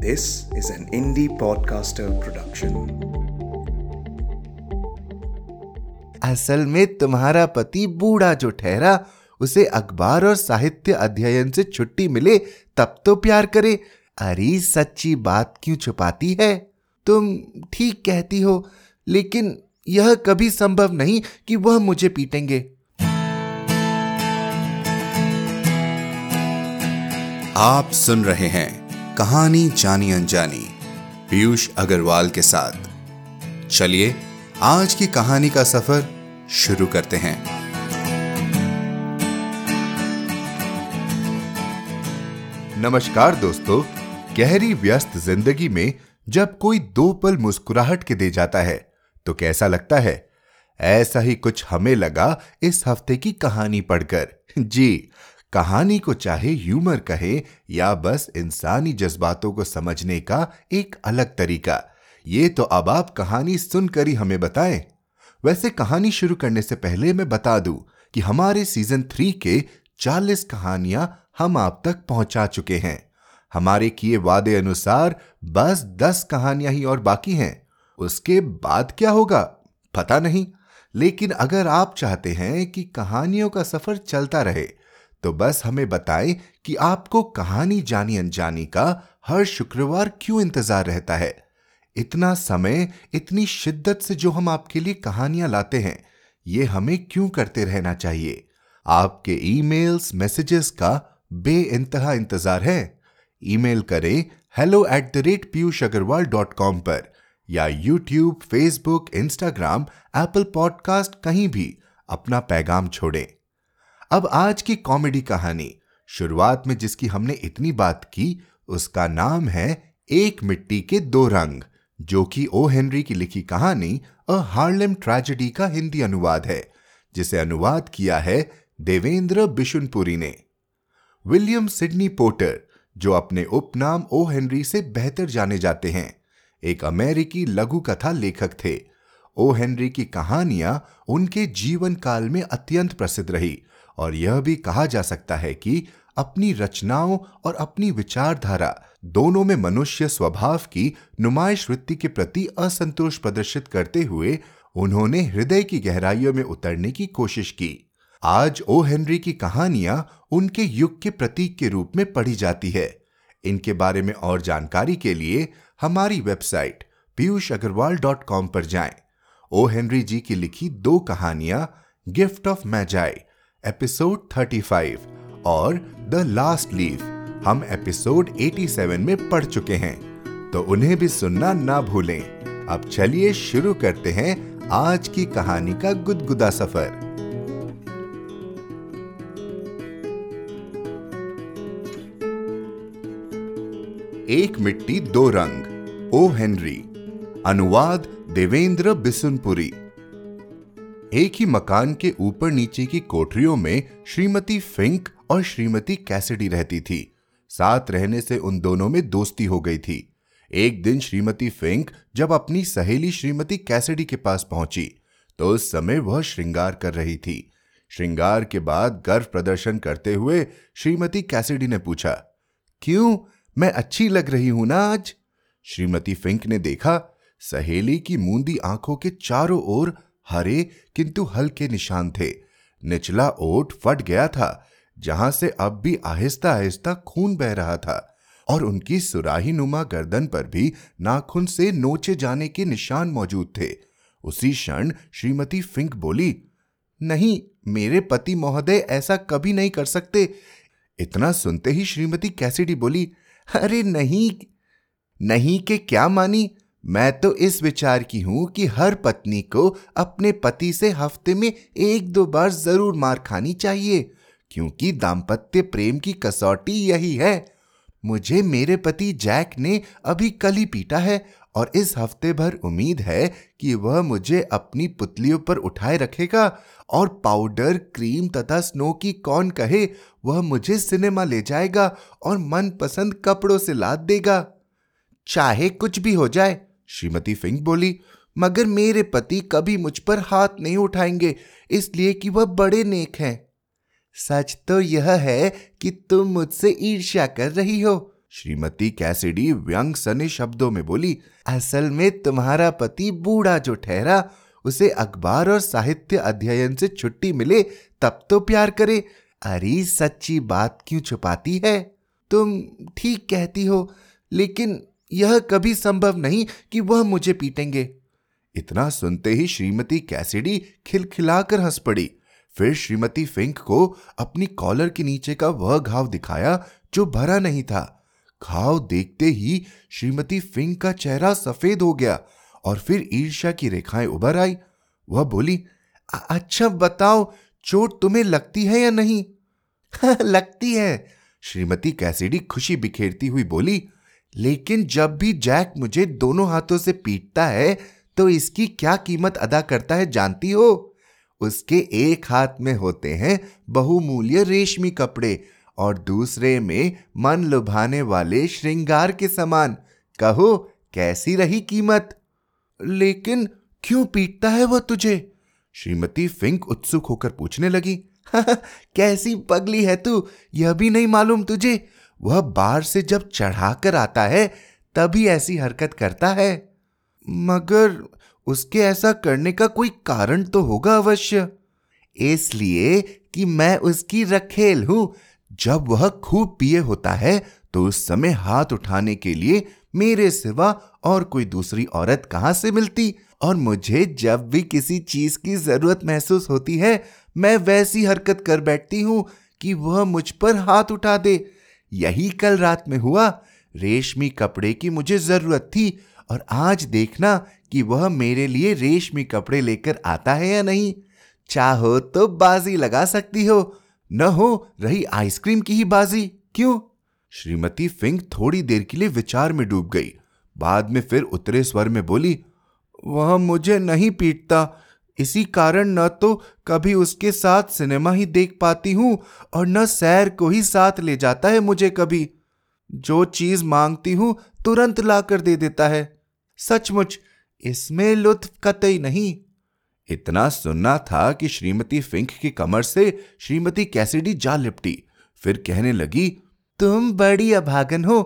This is an indie podcaster production. असल में तुम्हारा पति बूढ़ा जो ठहरा, उसे अखबार और साहित्य अध्ययन से छुट्टी मिले तब तो प्यार करे। अरे सच्ची बात क्यों छुपाती है? तुम ठीक कहती हो, लेकिन यह कभी संभव नहीं कि वह मुझे पीटेंगे। आप सुन रहे हैं कहानी जानी अनजानी पीयूष अग्रवाल के साथ। चलिए आज की कहानी का सफर शुरू करते हैं। नमस्कार दोस्तों, गहरी व्यस्त जिंदगी में जब कोई दो पल मुस्कुराहट के दे जाता है तो कैसा लगता है? ऐसा ही कुछ हमें लगा इस हफ्ते की कहानी पढ़कर। जी, कहानी को चाहे ह्यूमर कहे या बस इंसानी जज्बातों को समझने का एक अलग तरीका, ये तो अब आप कहानी सुनकर ही हमें बताएं। वैसे कहानी शुरू करने से पहले मैं बता दूं कि हमारे सीजन 3 के 40 कहानियां हम आप तक पहुंचा चुके हैं। हमारे किए वादे अनुसार बस 10 कहानियां ही और बाकी हैं। उसके बाद क्या होगा पता नहीं, लेकिन अगर आप चाहते हैं कि कहानियों का सफर चलता रहे तो बस हमें बताएं कि आपको कहानी जानी अनजानी का हर शुक्रवार क्यों इंतजार रहता है। इतना समय, इतनी शिद्दत से जो हम आपके लिए कहानियां लाते हैं, ये हमें क्यों करते रहना चाहिए? आपके ईमेल्स, मैसेजेस का बेइंतहा इंतजार है। ईमेल करें hello@piyushagarwal.com पर या YouTube, Facebook, Instagram, Apple podcast, कहीं भी अपना पैगाम छोड़ें। अब आज की कॉमेडी कहानी, शुरुआत में जिसकी हमने इतनी बात की, उसका नाम है एक मिट्टी के दो रंग, जो कि ओ. हेनरी की लिखी कहानी अ हार्लेम ट्रेजेडी का हिंदी अनुवाद है, जिसे अनुवाद किया है देवेंद्र बिशुनपुरी ने। विलियम सिडनी पोर्टर, जो अपने उपनाम ओ. हेनरी से बेहतर जाने जाते हैं, एक अमेरिकी लघु कथा लेखक थे। ओ. हेनरी की कहानियां उनके जीवन काल में अत्यंत प्रसिद्ध रही और यह भी कहा जा सकता है कि अपनी रचनाओं और अपनी विचारधारा दोनों में मनुष्य स्वभाव की नुमाइश वृत्ति के प्रति असंतोष प्रदर्शित करते हुए उन्होंने हृदय की गहराइयों में उतरने की कोशिश की। आज ओ. हेनरी की कहानियां उनके युग के प्रतीक के रूप में पढ़ी जाती है। इनके बारे में और जानकारी के लिए हमारी वेबसाइट piyushagarwal.com पर जाएं। ओ. हेनरी जी की लिखी दो कहानियां गिफ्ट ऑफ मैजाई एपिसोड 35 और द लास्ट लीफ हम एपिसोड 87 में पढ़ चुके हैं, तो उन्हें भी सुनना ना भूलें। अब चलिए शुरू करते हैं आज की कहानी का गुदगुदा सफर। एक मिट्टी दो रंग, ओ. हेनरी। अनुवाद देवेंद्र बिशुनपुरी। एक ही मकान के ऊपर नीचे की कोठरियों में श्रीमती फिंक और श्रीमती कैसिडी रहती थी। साथ रहने से उन दोनों में दोस्ती हो गई थी। एक दिन श्रीमती फिंक जब अपनी सहेली श्रीमती कैसिडी के पास पहुंची तो उस समय वह श्रृंगार कर रही थी। श्रृंगार के बाद गर्व प्रदर्शन करते हुए श्रीमती कैसिडी ने पूछा, क्यों, मैं अच्छी लग रही हूं ना आज? श्रीमती फिंक ने देखा, सहेली की मूंदी आंखों के चारों ओर हरे किंतु हल्के निशान थे। निचला ओठ फट गया था, जहां से अब भी आहिस्ता आहिस्ता खून बह रहा था, और उनकी सुराही नुमा गर्दन पर भी नाखून से नोचे जाने के निशान मौजूद थे। उसी क्षण श्रीमती फिंक बोली, नहीं, मेरे पति महोदय ऐसा कभी नहीं कर सकते। इतना सुनते ही श्रीमती कैसिडी बोली, अरे नहीं नहीं के क्या मानी, मैं तो इस विचार की हूं कि हर पत्नी को अपने पति से हफ्ते में 1-2 बार जरूर मार खानी चाहिए, क्योंकि दाम्पत्य प्रेम की कसौटी यही है। मुझे मेरे पति जैक ने अभी कल ही पीटा है और इस हफ्ते भर उम्मीद है कि वह मुझे अपनी पुतलियों पर उठाए रखेगा और पाउडर, क्रीम तथा स्नो की कौन कहे, वह मुझे सिनेमा ले जाएगा और मनपसंद कपड़ों से लाद देगा। चाहे कुछ भी हो जाए, श्रीमती फिंक बोली, मगर मेरे पति कभी मुझ पर हाथ नहीं उठाएंगे, इसलिए कि वह बड़े नेक हैं। सच तो यह है कि तुम मुझसे ईर्ष्या कर रही हो, श्रीमती कैसिडी व्यंग सने शब्दों में बोली, असल में तुम्हारा पति बूढ़ा जो ठहरा उसे अखबार और साहित्य अध्ययन से छुट्टी मिले तब तो प्यार करे। अरे सच्ची बात क्यों छुपाती है? तुम ठीक कहती हो, लेकिन यह कभी संभव नहीं कि वह मुझे पीटेंगे। इतना सुनते ही श्रीमती कैसिडी खिलखिलाकर हंस पड़ी। फिर श्रीमती फिंक को अपनी कॉलर के नीचे का वह घाव दिखाया जो भरा नहीं था। घाव देखते ही श्रीमती फिंक का चेहरा सफेद हो गया और फिर ईर्ष्या की रेखाएं उभर आई। वह बोली, अच्छा बताओ, चोट तुम्हें लगती है या नहीं? लगती है, श्रीमती कैसिडी खुशी बिखेरती हुई बोली, लेकिन जब भी जैक मुझे दोनों हाथों से पीटता है तो इसकी क्या कीमत अदा करता है जानती हो? उसके एक हाथ में होते हैं बहुमूल्य रेशमी कपड़े और दूसरे में मन लुभाने वाले श्रृंगार के सामान। कहो कैसी रही कीमत? लेकिन क्यों पीटता है वह तुझे? श्रीमती फिंक उत्सुक होकर पूछने लगी। कैसी पगली है तू, यह भी नहीं मालूम तुझे? वह बाहर से जब चढ़ाकर आता है तभी ऐसी हरकत करता है। मगर उसके ऐसा करने का कोई कारण तो होगा अवश्य। इसलिए कि मैं उसकी रखेल हूं। जब वह खूब पिए होता है तो उस समय हाथ उठाने के लिए मेरे सिवा और कोई दूसरी औरत कहां से मिलती, और मुझे जब भी किसी चीज की जरूरत महसूस होती है मैं वैसी हरकत कर बैठती हूं कि वह मुझ पर हाथ उठा दे। यही कल रात में हुआ। रेशमी कपड़े की मुझे जरूरत थी और आज देखना कि वह मेरे लिए रेशमी कपड़े लेकर आता है या नहीं। चाहो तो बाजी लगा सकती हो, न हो रही आइसक्रीम की ही बाजी। क्यों? श्रीमती फिंक थोड़ी देर के लिए विचार में डूब गई। बाद में फिर उतरे स्वर में बोली, वह मुझे नहीं पीटता, इसी कारण न तो कभी उसके साथ सिनेमा ही देख पाती हूँ और न सैर को ही साथ ले जाता है मुझे। कभी जो चीज मांगती हूँ तुरंत लाकर दे देता है। सचमुच इसमें लुत्फ कतई नहीं। इतना सुनना था कि श्रीमती फिंक की कमर से श्रीमती कैसिडी जा लिपटी। फिर कहने लगी, तुम बड़ी अभागन हो।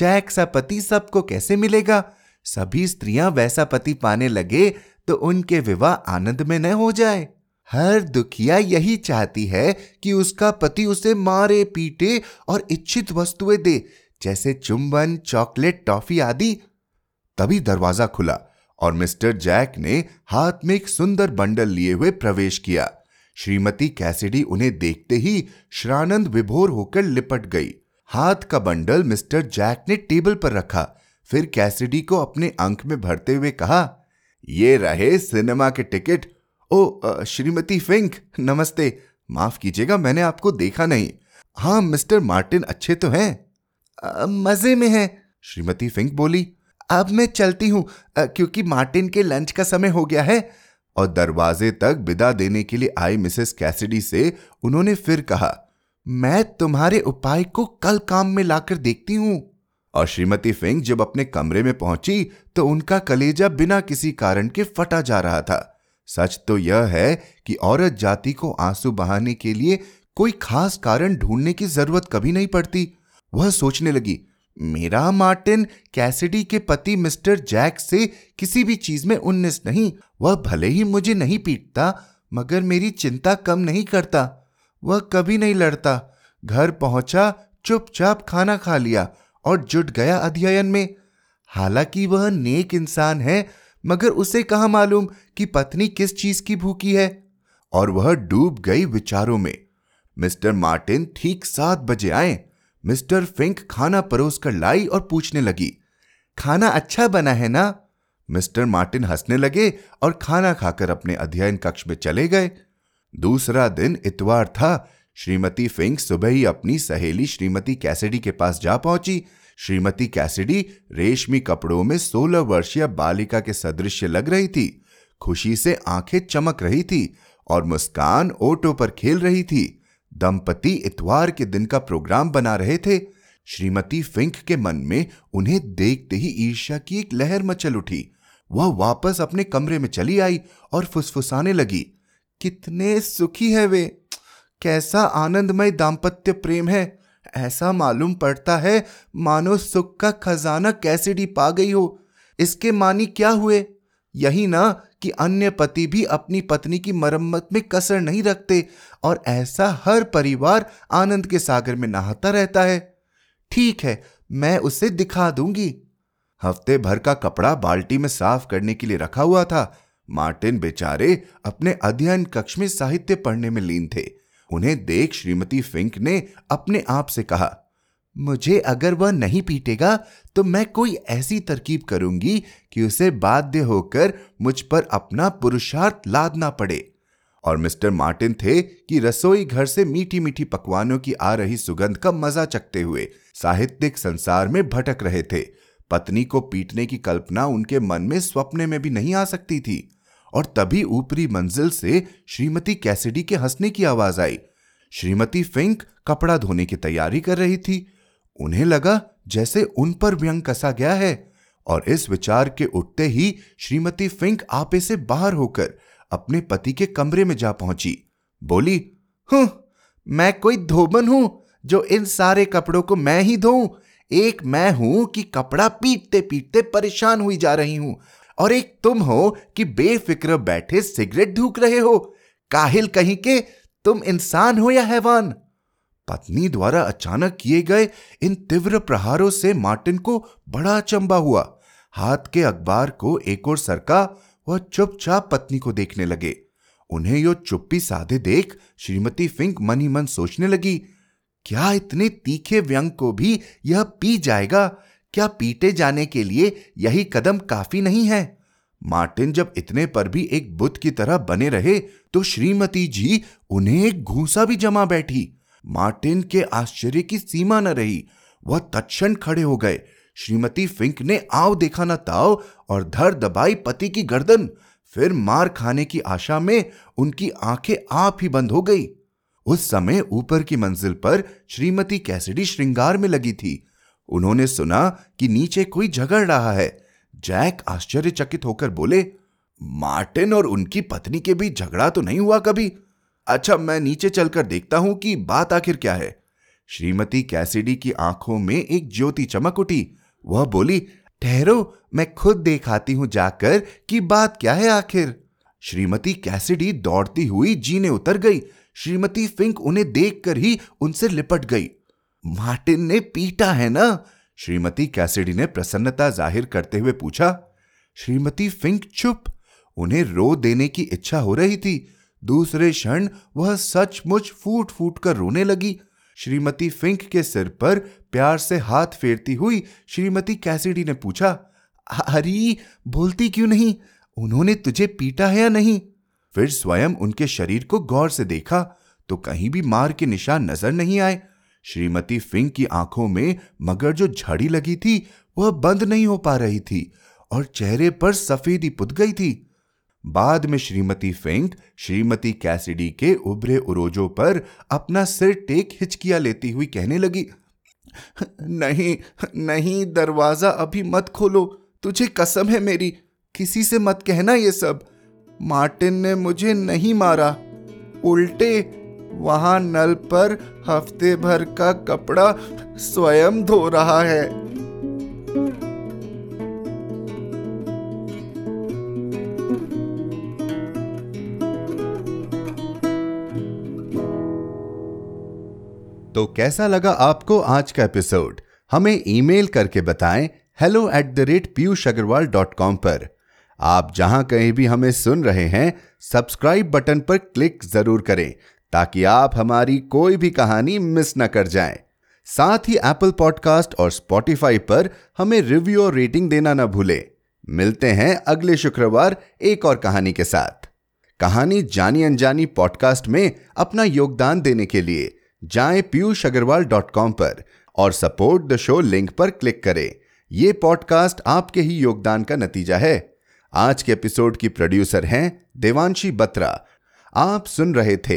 जैक सा पति सबको कैसे मिलेगा? सभी स्त्रियां वैसा पति पाने लगे तो उनके विवाह आनंद में न हो जाए। हर दुखिया यही चाहती है कि उसका पति उसे मारे पीटे और इच्छित वस्तुएं दे, जैसे चुंबन, चॉकलेट, टॉफी आदि। तभी दरवाजा खुला और मिस्टर जैक ने हाथ में एक सुंदर बंडल लिए हुए प्रवेश किया। श्रीमती कैसिडी उन्हें देखते ही श्रानंद विभोर होकर लिपट गई। हाथ का बंडल मिस्टर जैक ने टेबल पर रखा। फिर कैसिडी को अपने अंक में भरते हुए कहा, ये रहे सिनेमा के टिकट। ओ श्रीमती फिंक, नमस्ते। माफ कीजिएगा, मैंने आपको देखा नहीं। हाँ, मिस्टर मार्टिन अच्छे तो हैं? मजे में हैं, श्रीमती फिंक बोली। अब मैं चलती हूँ क्योंकि मार्टिन के लंच का समय हो गया है। और दरवाजे तक विदा देने के लिए आई मिसेस कैसिडी से उन्होंने फिर कहा, मैं तुम्हारे उपाय को कल काम में लाकर देखती हूँ। और श्रीमती फिंक जब अपने कमरे में पहुंची तो उनका कलेजा बिना किसी कारण के फटा जा रहा था। सच तो यह है कि औरत जाति को आंसू बहाने के लिए कोई खास कारण ढूंढने की जरूरत कभी नहीं पड़ती। वह सोचने लगी, मेरा मार्टिन कैसिडी के पति मिस्टर जैक से किसी भी चीज में उन्नीस नहीं। वह भले ही मुझे नहीं पीटता मगर मेरी चिंता कम नहीं करता। वह कभी नहीं लड़ता। घर पहुंचा, चुपचाप खाना खा लिया और जुट गया अध्ययन में। हालांकि वह नेक इंसान है मगर उसे कहाँ मालूम कि पत्नी किस चीज की भूखी है। और वह डूब गई विचारों में। मिस्टर मार्टिन ठीक 7 बजे आए। मिस्टर फिंक खाना परोस कर लाई और पूछने लगी, खाना अच्छा बना है ना? मिस्टर मार्टिन हंसने लगे और खाना खाकर अपने अध्ययन कक्ष में चले गए। दूसरा दिन इतवार था। श्रीमती फिंक सुबह ही अपनी सहेली श्रीमती कैसिडी के पास जा पहुंची। श्रीमती कैसिडी रेशमी कपड़ों में 16 वर्षीय बालिका के सदृश लग रही थी। खुशी से आंखें चमक रही थी और मुस्कान ओठों पर खेल रही थी। दंपति इतवार के दिन का प्रोग्राम बना रहे थे। श्रीमती फिंक के मन में उन्हें देखते ही ईर्ष्या की एक लहर मचल उठी। वह वापस अपने कमरे में चली आई और फुसफुसाने लगी, कितने सुखी है वे, कैसा आनंदमय दाम्पत्य प्रेम है। ऐसा मालूम पड़ता है मानो सुख का खजाना कैसिडी पा गई हो। इसके मानी क्या हुए? यही ना कि अन्य पति भी अपनी पत्नी की मरम्मत में कसर नहीं रखते और ऐसा हर परिवार आनंद के सागर में नहाता रहता है। ठीक है, मैं उसे दिखा दूंगी। हफ्ते भर का कपड़ा बाल्टी में साफ करने के लिए रखा हुआ था। मार्टिन बेचारे अपने अध्ययन कक्ष में साहित्य पढ़ने में लीन थे। उन्हें देख श्रीमती फिंक ने अपने आप से कहा, मुझे अगर वह नहीं पीटेगा तो मैं कोई ऐसी तरकीब करूंगी कि उसे बाध्य होकर मुझ पर अपना पुरुषार्थ लादना पड़े। और मिस्टर मार्टिन थे कि रसोई घर से मीठी मीठी पकवानों की आ रही सुगंध का मजा चखते हुए साहित्यिक संसार में भटक रहे थे। पत्नी को पीटने की कल्पना उनके मन में स्वप्ने में भी नहीं आ सकती थी। और तभी ऊपरी मंजिल से श्रीमती कैसिडी के हंसने की आवाज आई। श्रीमती फिंक कपड़ा धोने की तैयारी कर रही थी। उन्हें लगा जैसे उन पर व्यंग कसा गया है। और इस विचार के उठते ही श्रीमती फिंक आपे से बाहर होकर अपने पति के कमरे में जा पहुंची। बोली, हूं, मैं कोई धोबन हूं जो इन सारे कपड़ों को मैं ही धोऊं? एक मैं हूं कि कपड़ा पीटते पीटते परेशान हुई जा रही हूं, और एक तुम हो कि बेफिक्र बैठे सिगरेट धूक रहे हो। काहिल कहीं के, तुम इंसान हो या हैवान? पत्नी द्वारा अचानक किए गए इन तीव्र प्रहारों से मार्टिन को बड़ा अचंबा हुआ। हाथ के अखबार को एक ओर सरका, वह चुपचाप पत्नी को देखने लगे। उन्हें यो चुप्पी साधे देख श्रीमती फिंक मन ही मन सोचने लगी, क्या इतने तीखे व्यंग को भी यह पी जाएगा? क्या पीटे जाने के लिए यही कदम काफी नहीं है? मार्टिन जब इतने पर भी एक बुत की तरह बने रहे तो श्रीमती जी उन्हें एक घूंसा भी जमा बैठी। मार्टिन के आश्चर्य की सीमा न रही। वह तत्क्षण खड़े हो गए। श्रीमती फिंक ने आओ देखा न ताओ और धर दबाई पति की गर्दन। फिर मार खाने की आशा में उनकी आंखें आप ही बंद हो गई। उस समय ऊपर की मंजिल पर श्रीमती कैसिडी श्रृंगार में लगी थी। उन्होंने सुना कि नीचे कोई झगड़ रहा है। जैक आश्चर्यचकित होकर बोले, मार्टिन और उनकी पत्नी के बीच झगड़ा तो नहीं हुआ कभी? अच्छा, मैं नीचे चलकर देखता हूं कि बात आखिर क्या है। श्रीमती कैसिडी की आंखों में एक ज्योति चमक उठी। वह बोली, ठहरो, मैं खुद देखाती हूं जाकर कि बात क्या है आखिर। श्रीमती कैसिडी दौड़ती हुई जीने उतर गई। श्रीमती फिंक उन्हें देखकर ही उनसे लिपट गई। मार्टिन ने पीटा है ना? श्रीमती कैसिडी ने प्रसन्नता जाहिर करते हुए पूछा। श्रीमती फिंक चुप। उन्हें रो देने की इच्छा हो रही थी। दूसरे क्षण वह सचमुच फूट फूट कर रोने लगी। श्रीमती फिंक के सिर पर प्यार से हाथ फेरती हुई श्रीमती कैसिडी ने पूछा, अरे बोलती क्यों नहीं? उन्होंने तुझे पीटा है या नहीं? फिर स्वयं उनके शरीर को गौर से देखा तो कहीं भी मार के निशान नजर नहीं आए। श्रीमती फिंक की आंखों में मगर जो झड़ी लगी थी वह बंद नहीं हो पा रही थी और चेहरे पर सफेदी पुत गई थी। बाद में श्रीमती फिंक श्रीमती कैसिडी के उभरे उरोजों पर अपना सिर टेक हिचकिया लेती हुई कहने लगी, नहीं नहीं, दरवाजा अभी मत खोलो। तुझे कसम है मेरी, किसी से मत कहना ये सब। मार्टिन ने मुझे नहीं मारा, उल्टे वहां नल पर हफ्ते भर का कपड़ा स्वयं धो रहा है। तो कैसा लगा आपको आज का एपिसोड? हमें ईमेल करके बताएं hello@piyushagarwal.com पर। आप जहां कहीं भी हमें सुन रहे हैं, सब्सक्राइब बटन पर क्लिक जरूर करें ताकि आप हमारी कोई भी कहानी मिस न कर जाएं। साथ ही एप्पल पॉडकास्ट और स्पॉटिफाई पर हमें रिव्यू और रेटिंग देना न भूलें। मिलते हैं अगले शुक्रवार एक और कहानी के साथ। कहानी जानी अनजानी पॉडकास्ट में अपना योगदान देने के लिए जाएं piyushagarwal.com पर और सपोर्ट द शो लिंक पर क्लिक करें। यह पॉडकास्ट आपके ही योगदान का नतीजा है। आज के एपिसोड की प्रोड्यूसर हैं देवांशी बत्रा। आप सुन रहे थे